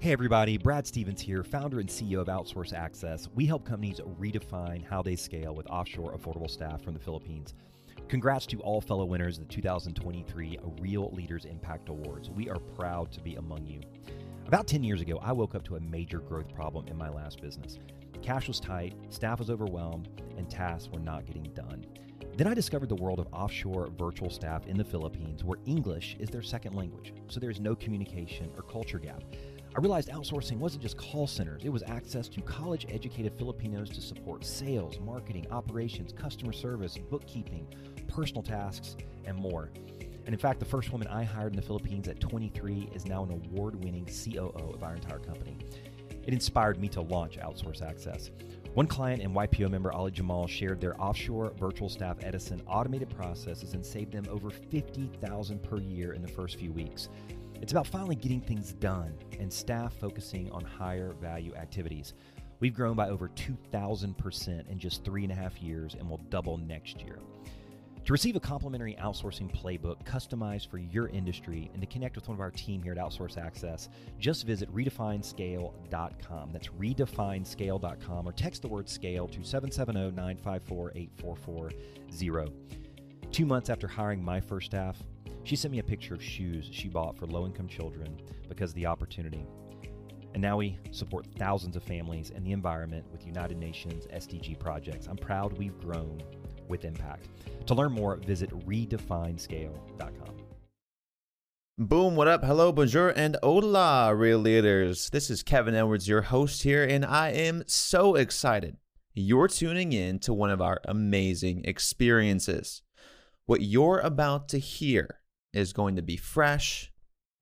Hey everybody, Brad Stevens here, founder and CEO of Outsource Access. We help companies redefine how they scale with offshore affordable staff from the Philippines. Congrats to all fellow winners of the 2023 Real Leaders Impact Awards. We are proud to be among you. About 10 years ago, I woke up to a major growth problem in my last business. Cash was tight, staff was overwhelmed, and tasks were not getting done. Then I discovered the world of offshore virtual staff in the Philippines where English is their second language, so there's no communication or culture gap. I realized outsourcing wasn't just call centers, it was access to college-educated Filipinos to support sales, marketing, operations, customer service, bookkeeping, personal tasks, and more. And in fact, the first woman I hired in the Philippines at 23 is now an award-winning COO of our entire company. It inspired me to launch Outsource Access. One client and YPO member, Ali Jamal, shared their offshore virtual staff Edison automated processes and saved them over $50,000 per year in the first few weeks. It's about finally getting things done and staff focusing on higher value activities. We've grown by over 2,000% in just 3.5 years and will double next year. To receive a complimentary outsourcing playbook customized for your industry and to connect with one of our team here at Outsource Access, just visit RedefineScale.com. That's RedefineScale.com or text the word SCALE to 770-954-8440. 2 months after hiring my first staff, she sent me a picture of shoes she bought for low-income children because of the opportunity. And now we support thousands of families and the environment with United Nations SDG projects. I'm proud we've grown with impact. To learn more, visit redefinescale.com. Boom, what up? Hello, bonjour, and hola, Real Leaders. This is Kevin Edwards, your host here, and I am so excited you're tuning in to one of our amazing experiences. What you're about to hear is going to be fresh,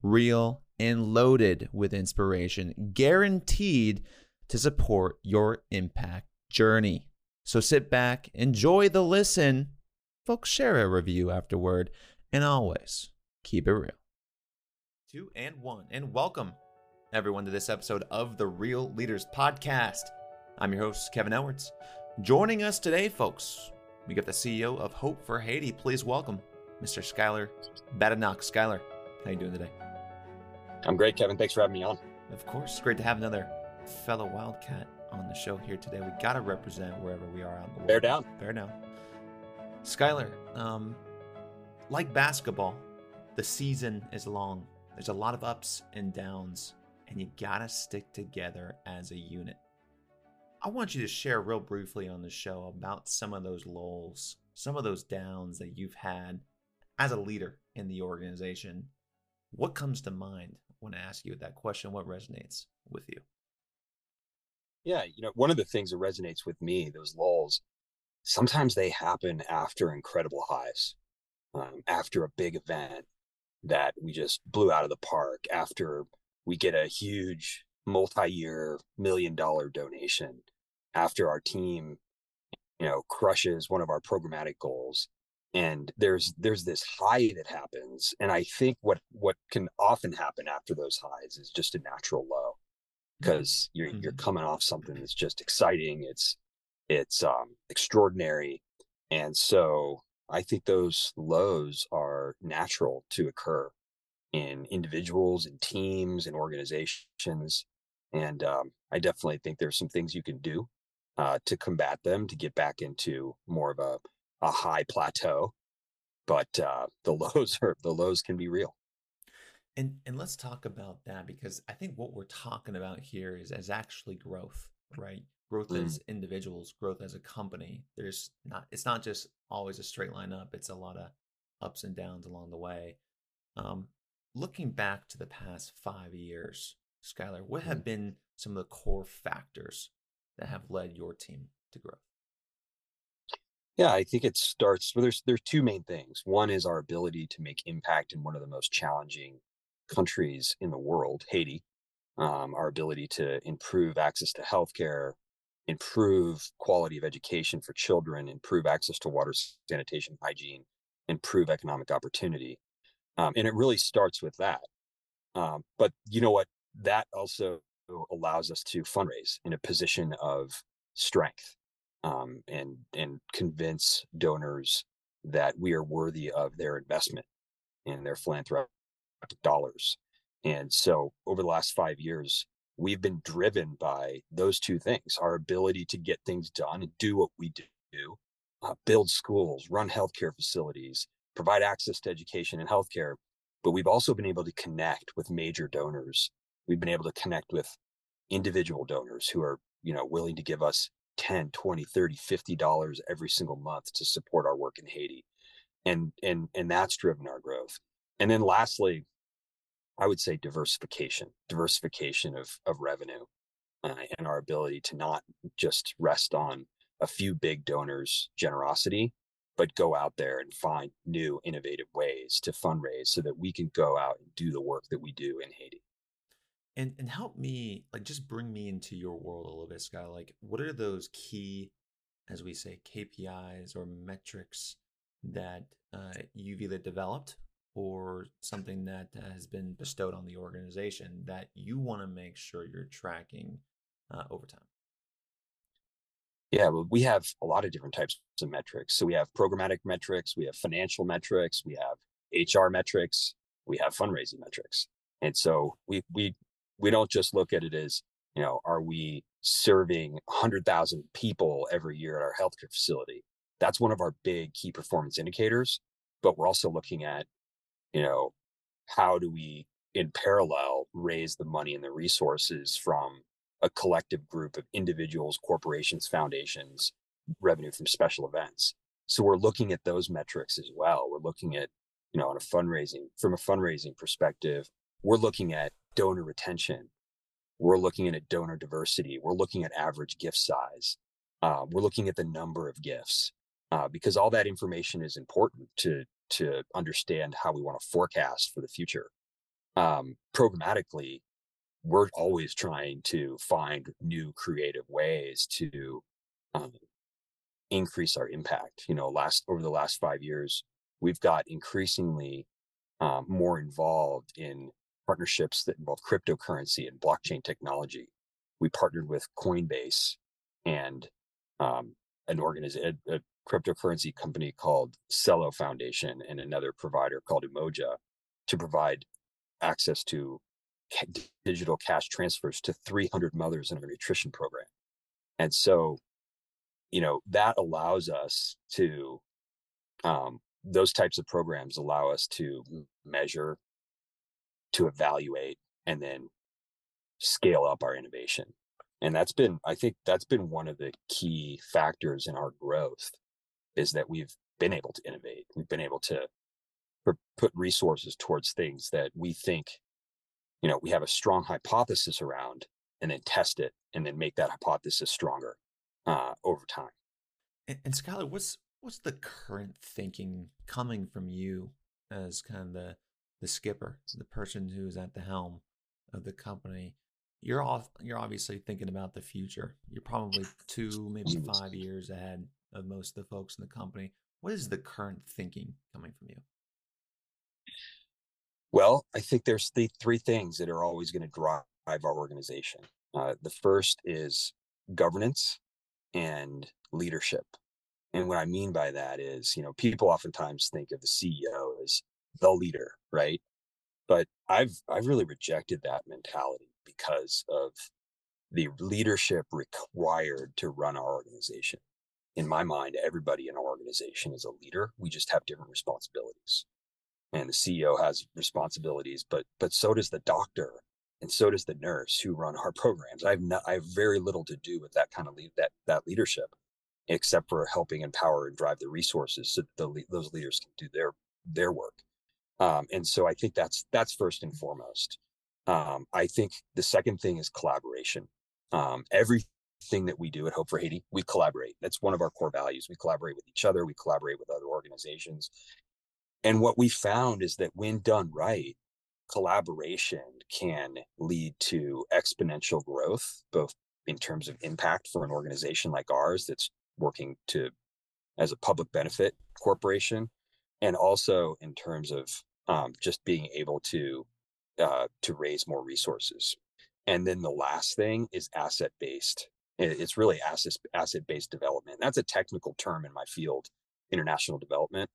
real, and loaded with inspiration, guaranteed to support your impact journey. So sit back, enjoy the listen, folks, share a review afterward, and always keep it real. 2 and 1, and welcome everyone to this episode of the Real Leaders Podcast. I'm your host, Kevin Edwards. Joining us today, folks, we got the CEO of Hope for Haiti. Please welcome Mr. Schuyler Badenoch. Schuyler, how are you doing today? I'm great, Kevin. Thanks for having me on. Of course. Great to have another fellow Wildcat on the show here today. We got to represent wherever we are out in the world. Bear down. Bear down. Schuyler, like basketball, the season is long. There's a lot of ups and downs, and you got to stick together as a unit. I want you to share real briefly on the show about some of those lulls, some of those downs that you've had as a leader in the organization. What comes to mind when I ask you that question? What resonates with you? Yeah, one of the things that resonates with me, those lulls, sometimes they happen after incredible highs, after a big event that we just blew out of the park, after we get a huge multi-year $1 million donation, after our team, crushes one of our programmatic goals. And there's this high that happens. And I think what can often happen after those highs is just a natural low, because you're coming off something that's just exciting. It's extraordinary. And so I think those lows are natural to occur in individuals and teams and organizations. And I definitely think there's some things you can do to combat them, to get back into more of a high plateau, but the lows can be real. And let's talk about that, because I think what we're talking about here is actually growth, right? Growth as individuals, growth as a company. It's not just always a straight line up. It's a lot of ups and downs along the way. Looking back to the past 5 years, Schuyler, what have been some of the core factors that have led your team to growth? Yeah, I think it starts, well, there's two main things. One is our ability to make impact in one of the most challenging countries in the world, Haiti. Our ability to improve access to healthcare, improve quality of education for children, improve access to water, sanitation, hygiene, improve economic opportunity. And it really starts with that. But you know what? That also allows us to fundraise in a position of strength. And convince donors that we are worthy of their investment and their philanthropic dollars. And so over the last 5 years, we've been driven by those two things, our ability to get things done and do what we do, build schools, run healthcare facilities, provide access to education and healthcare. But we've also been able to connect with major donors. We've been able to connect with individual donors who are, you know, willing to give us $10, $20, $30, $50 every single month to support our work in Haiti. And that's driven our growth. And then lastly, I would say diversification of revenue and our ability to not just rest on a few big donors' generosity, but go out there and find new innovative ways to fundraise so that we can go out and do the work that we do in Haiti. And help me, like, just bring me into your world a little bit, Scott. Like, what are those key, as we say, KPIs or metrics that you've either developed or something that has been bestowed on the organization that you want to make sure you're tracking over time? Yeah, well, we have a lot of different types of metrics. So we have programmatic metrics, we have financial metrics, we have HR metrics, we have fundraising metrics. And so we don't just look at it as, you know, are we serving 100,000 people every year at our healthcare facility? That's one of our big key performance indicators, but we're also looking at, you know, how do we in parallel raise the money and the resources from a collective group of individuals, corporations, foundations, revenue from special events. So we're looking at those metrics as well. We're looking at, you know, on a fundraising, from a fundraising perspective, we're looking at donor retention. We're looking at donor diversity. We're looking at average gift size. We're looking at the number of gifts because all that information is important to understand how we want to forecast for the future. Programmatically, we're always trying to find new creative ways to increase our impact. You know, over the last 5 years, we've got increasingly more involved in partnerships that involve cryptocurrency and blockchain technology. We partnered with Coinbase and a cryptocurrency company called Celo Foundation and another provider called Umoja to provide access to digital cash transfers to 300 mothers in our nutrition program. And so, you know, that allows us to, those types of programs allow us to measure, to evaluate, and then scale up our innovation. And I think that's been one of the key factors in our growth is that we've been able to innovate. We've been able to put resources towards things that we think, you know, we have a strong hypothesis around, and then test it and then make that hypothesis stronger over time. And Schuyler, what's the current thinking coming from you as kind of the skipper, the person who's at the helm of the company? You're obviously thinking about the future. You're probably 2, maybe 5 years ahead of most of the folks in the company. What is the current thinking coming from you? Well, I think there's the three things that are always going to drive our organization. The first is governance and leadership. And what I mean by that is, you know, people oftentimes think of the CEO as the leader, right? But I've really rejected that mentality because of the leadership required to run our organization. In my mind, everybody in our organization is a leader. We just have different responsibilities. And the CEO has responsibilities, but so does the doctor, and so does the nurse who run our programs. I have very little to do with that kind of that leadership, except for helping empower and drive the resources so that those leaders can do their work. And so I think that's first and foremost. I think the second thing is collaboration. Everything that we do at Hope for Haiti, we collaborate. That's one of our core values. We collaborate with each other. We collaborate with other organizations. And what we found is that when done right, collaboration can lead to exponential growth, both in terms of impact for an organization like ours that's working as a public benefit corporation, and also in terms of just being able to raise more resources. And then the last thing is asset-based. It's really asset-based development. That's a technical term in my field, international development.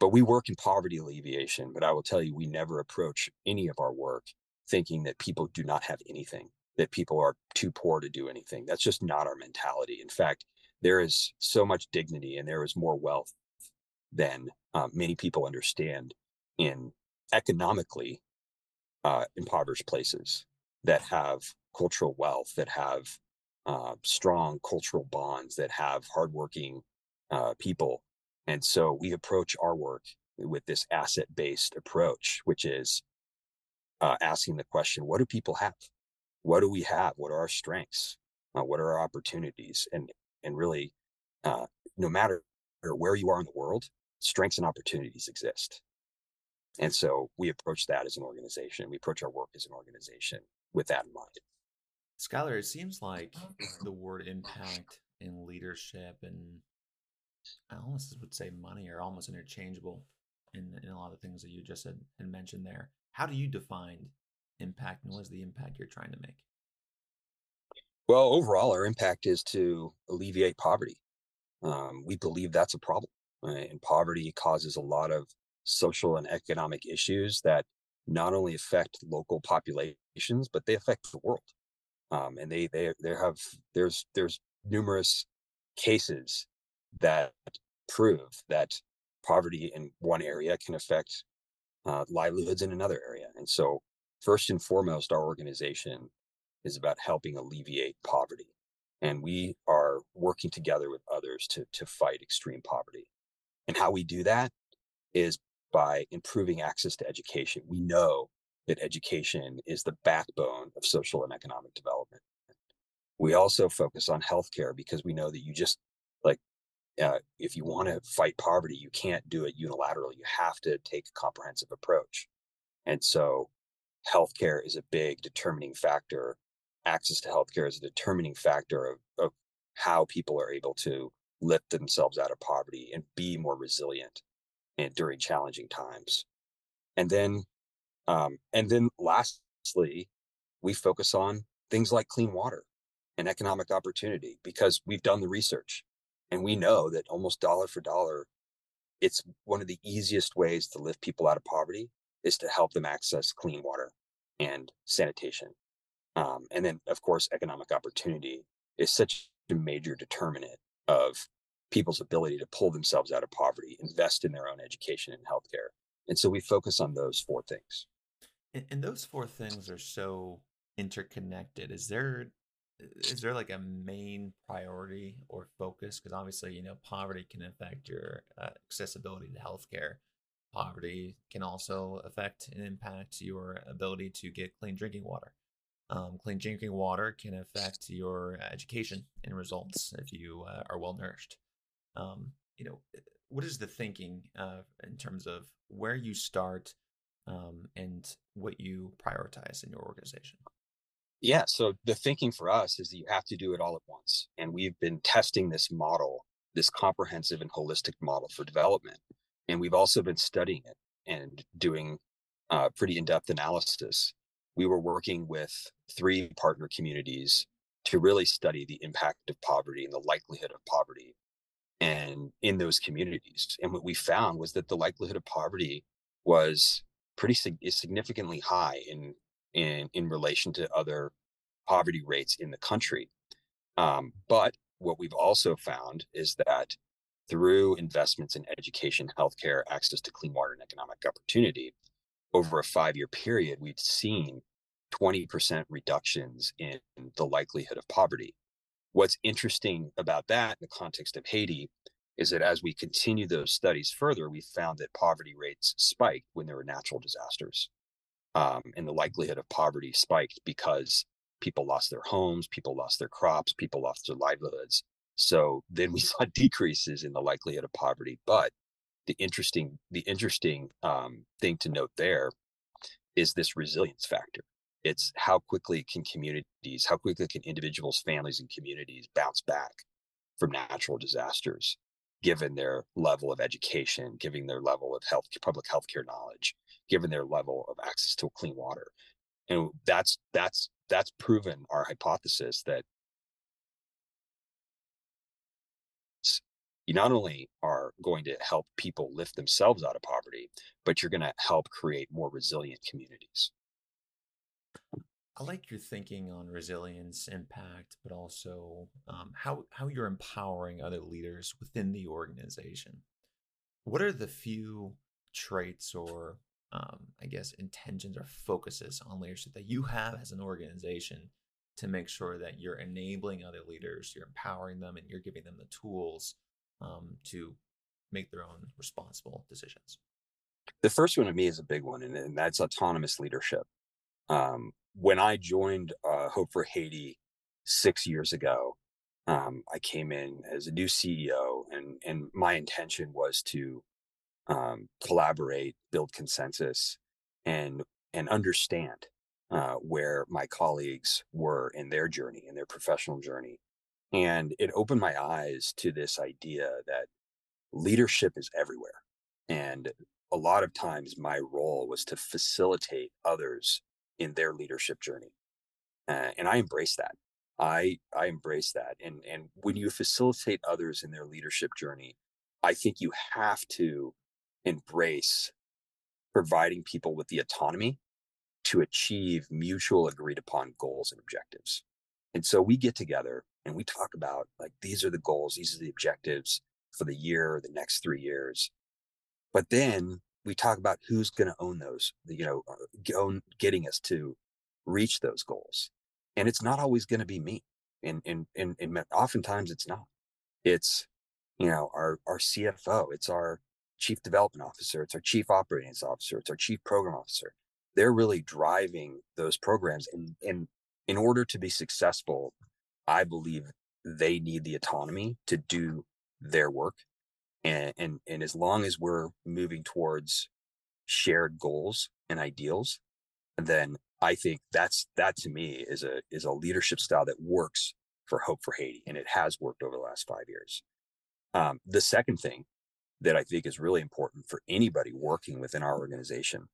But we work in poverty alleviation, but I will tell you, we never approach any of our work thinking that people do not have anything, that people are too poor to do anything. That's just not our mentality. In fact, there is so much dignity and there is more wealth than many people understand in economically impoverished places that have cultural wealth, that have strong cultural bonds, that have hardworking people. And so we approach our work with this asset-based approach, which is asking the question, what do people have? What do we have? What are our strengths? What are our opportunities? And really, no matter where you are in the world, strengths and opportunities exist. And so we approach that as an organization. We approach our work as an organization with that in mind. Schuyler, it seems like the word impact and leadership and I almost would say money are almost interchangeable in a lot of things that you just said and mentioned there. How do you define impact and what is the impact you're trying to make? Well, overall, our impact is to alleviate poverty. We believe that's a problem, right? And poverty causes a lot of social and economic issues that not only affect local populations, but they affect the world. And there's numerous cases that prove that poverty in one area can affect livelihoods in another area. And so first and foremost, our organization is about helping alleviate poverty. And we are working together with others to fight extreme poverty. And how we do that is by improving access to education. We know that education is the backbone of social and economic development. We also focus on healthcare because we know that you just if you want to fight poverty, you can't do it unilaterally. You have to take a comprehensive approach. And so healthcare is a big determining factor. Access to healthcare is a determining factor of how people are able to lift themselves out of poverty and be more resilient and during challenging times. And then lastly, we focus on things like clean water and economic opportunity because we've done the research. And we know that almost dollar for dollar, it's one of the easiest ways to lift people out of poverty is to help them access clean water and sanitation. And then, of course, economic opportunity is such a major determinant of people's ability to pull themselves out of poverty, invest in their own education and healthcare. And so we focus on those four things. And those four things are so interconnected. Is there like a main priority or focus? Because obviously, poverty can affect your accessibility to healthcare. Poverty can also affect and impact your ability to get clean drinking water. Clean drinking water can affect your education and results if you are well nourished. What is the thinking in terms of where you start and what you prioritize in your organization? Yeah. So the thinking for us is that you have to do it all at once. And we've been testing this model, this comprehensive and holistic model for development. And we've also been studying it and doing pretty in-depth analysis. We were working with 3 partner communities to really study the impact of poverty and the likelihood of poverty and in those communities. And what we found was that the likelihood of poverty was significantly high in relation to other poverty rates in the country. But what we've also found is that through investments in education, healthcare, access to clean water and economic opportunity, over a 5-year period, we've seen 20% reductions in the likelihood of poverty. What's interesting about that in the context of Haiti is that as we continue those studies further, we found that poverty rates spiked when there were natural disasters. And the likelihood of poverty spiked because people lost their homes, people lost their crops, people lost their livelihoods. So then we saw decreases in the likelihood of poverty. But the interesting thing to note there is this resilience factor. It's how quickly can individuals, families, and communities bounce back from natural disasters, given their level of education, given their level of public healthcare knowledge, given their level of access to clean water. And that's proven our hypothesis that you not only are going to help people lift themselves out of poverty, but you're going to help create more resilient communities. I like your thinking on resilience, impact, but also how you're empowering other leaders within the organization. What are the few traits or intentions or focuses on leadership that you have as an organization to make sure that you're enabling other leaders, you're empowering them, and you're giving them the tools to make their own responsible decisions? The first one to me is a big one, and that's autonomous leadership. When I joined Hope for Haiti 6 years ago, I came in as a new CEO, and my intention was to collaborate, build consensus, and understand where my colleagues were in their journey, in their professional journey. And it opened my eyes to this idea that leadership is everywhere. And a lot of times my role was to facilitate others in their leadership journey. And I embrace that. I embrace that. And when you facilitate others in their leadership journey, I think you have to embrace providing people with the autonomy to achieve mutual agreed upon goals and objectives. And so we get together and we talk about, like, these are the goals, these are the objectives for the year, the next 3 years. But then we talk about who's going to own those, getting us to reach those goals. And it's not always going to be me. And oftentimes it's not. It's, our CFO, it's our chief development officer, it's our chief operating officer, it's our chief program officer. They're really driving those programs. And in order to be successful, I believe they need the autonomy to do their work. And as long as we're moving towards shared goals and ideals, then I think that to me is a leadership style that works for Hope for Haiti, and it has worked over the last 5 years. The second thing that I think is really important for anybody working within our organization,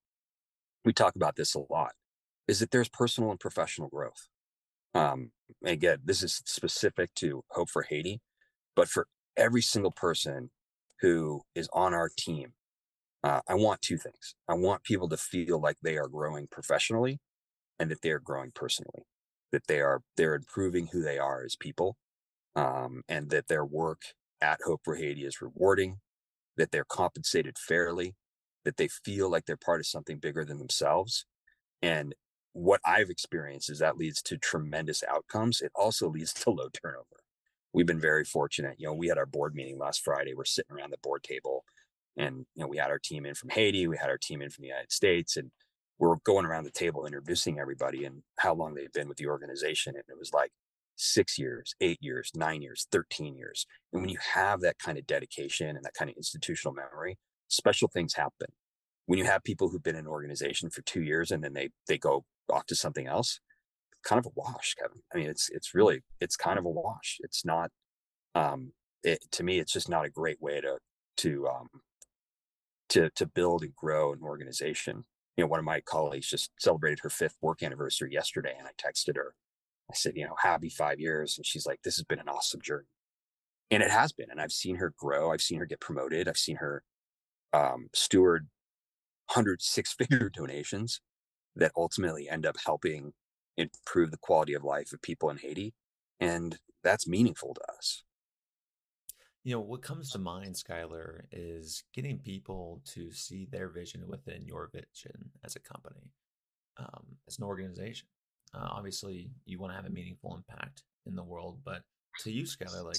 we talk about this a lot, is that there's personal and professional growth. Again, this is specific to Hope for Haiti, but for every single person who is on our team, I want two things. I want people to feel like they are growing professionally and that they are growing personally, that they're improving who they are as people, and that their work at Hope for Haiti is rewarding, that they're compensated fairly, that they feel like they're part of something bigger than themselves. And what I've experienced is that leads to tremendous outcomes. It also leads to low turnover. We've been very fortunate. We had our board meeting last Friday. We're sitting around the board table, and we had our team in from Haiti, we had our team in from the United States, and we're going around the table introducing everybody and how long they've been with the organization. And it was like 6 years, 8 years, 9 years, 13 years. And when you have that kind of dedication and that kind of institutional memory, special things happen. When you have people who've been in an organization for 2 years and then they go off to something else, kind of a wash, Kevin. I mean, it's kind of a wash. It's not, to me, it's just not a great way to build and grow an organization. One of my colleagues just celebrated her 5th work anniversary yesterday, and I texted her. I said, happy 5 years. And she's like, this has been an awesome journey. And it has been. And I've seen her grow. I've seen her get promoted. I've seen her steward 100 six-figure donations that ultimately end up helping improve the quality of life of people in Haiti. And that's meaningful to us. What comes to mind, Schuyler, is getting people to see their vision within your vision as a company, as an organization. Obviously, you want to have a meaningful impact in the world. But to you, Schuyler, like,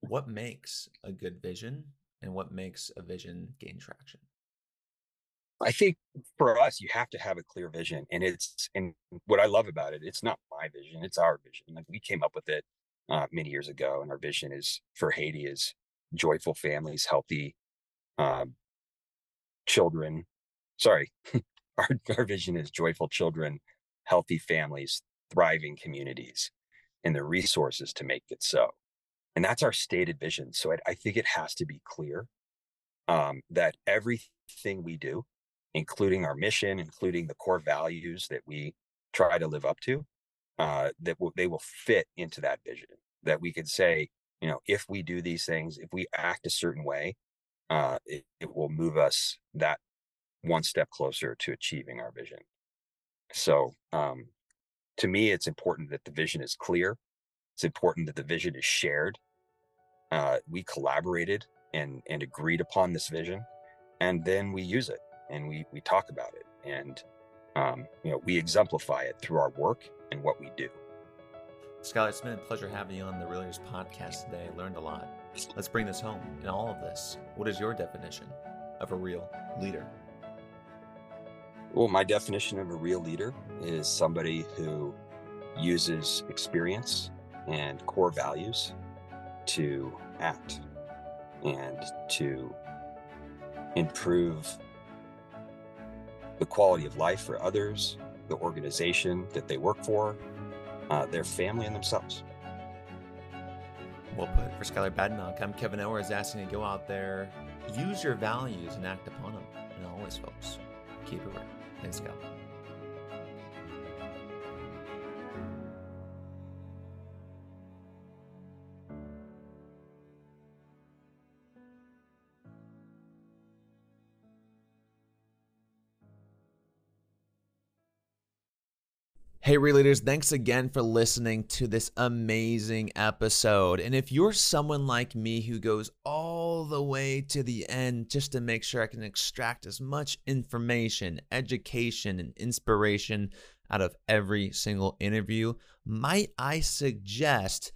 what makes a good vision and what makes a vision gain traction? I think for us, you have to have a clear vision, and what I love about it, it's not my vision, it's our vision. Like, we came up with it many years ago, and our vision is for Haiti is joyful families, healthy children. Sorry, our vision is joyful children, healthy families, thriving communities, and the resources to make it so. And that's our stated vision. So I think it has to be clear that everything we do, including our mission, including the core values that we try to live up to, they will fit into that vision. That we could say, you know, if we do these things, if we act a certain way, it will move us that one step closer to achieving our vision. So to me, it's important that the vision is clear. It's important that the vision is shared. We collaborated and agreed upon this vision, and then we use it and we talk about it, and we exemplify it through our work and what we do. Schuyler, it's been a pleasure having you on the Real Leaders podcast today. I learned a lot. Let's bring this home. In all of this, what is your definition of a real leader? Well, my definition of a real leader is somebody who uses experience and core values to act and to improve the quality of life for others, the organization that they work for, their family, and themselves. Well put. For Schuyler Badenoch, I'm Kevin Edwards, asking you to go out there, use your values, and act upon them. And always, folks, keep it right. Thanks, Schuyler. Hey, RealLeaders, thanks again for listening to this amazing episode. And if you're someone like me who goes all the way to the end just to make sure I can extract as much information, education, and inspiration out of every single interview, might I suggest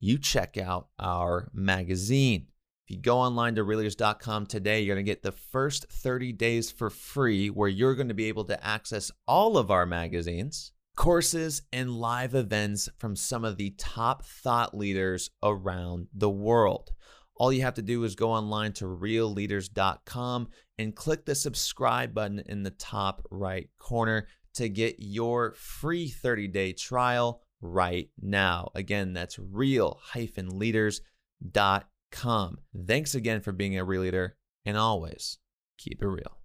you check out our magazine. If you go online to RealLeaders.com today, you're going to get the first 30 days for free, where you're going to be able to access all of our magazines, courses, and live events from some of the top thought leaders around the world. All you have to do is go online to realleaders.com and click the subscribe button in the top right corner to get your free 30-day trial right now. Again, that's real-leaders.com. Thanks again for being a real leader, and always keep it real.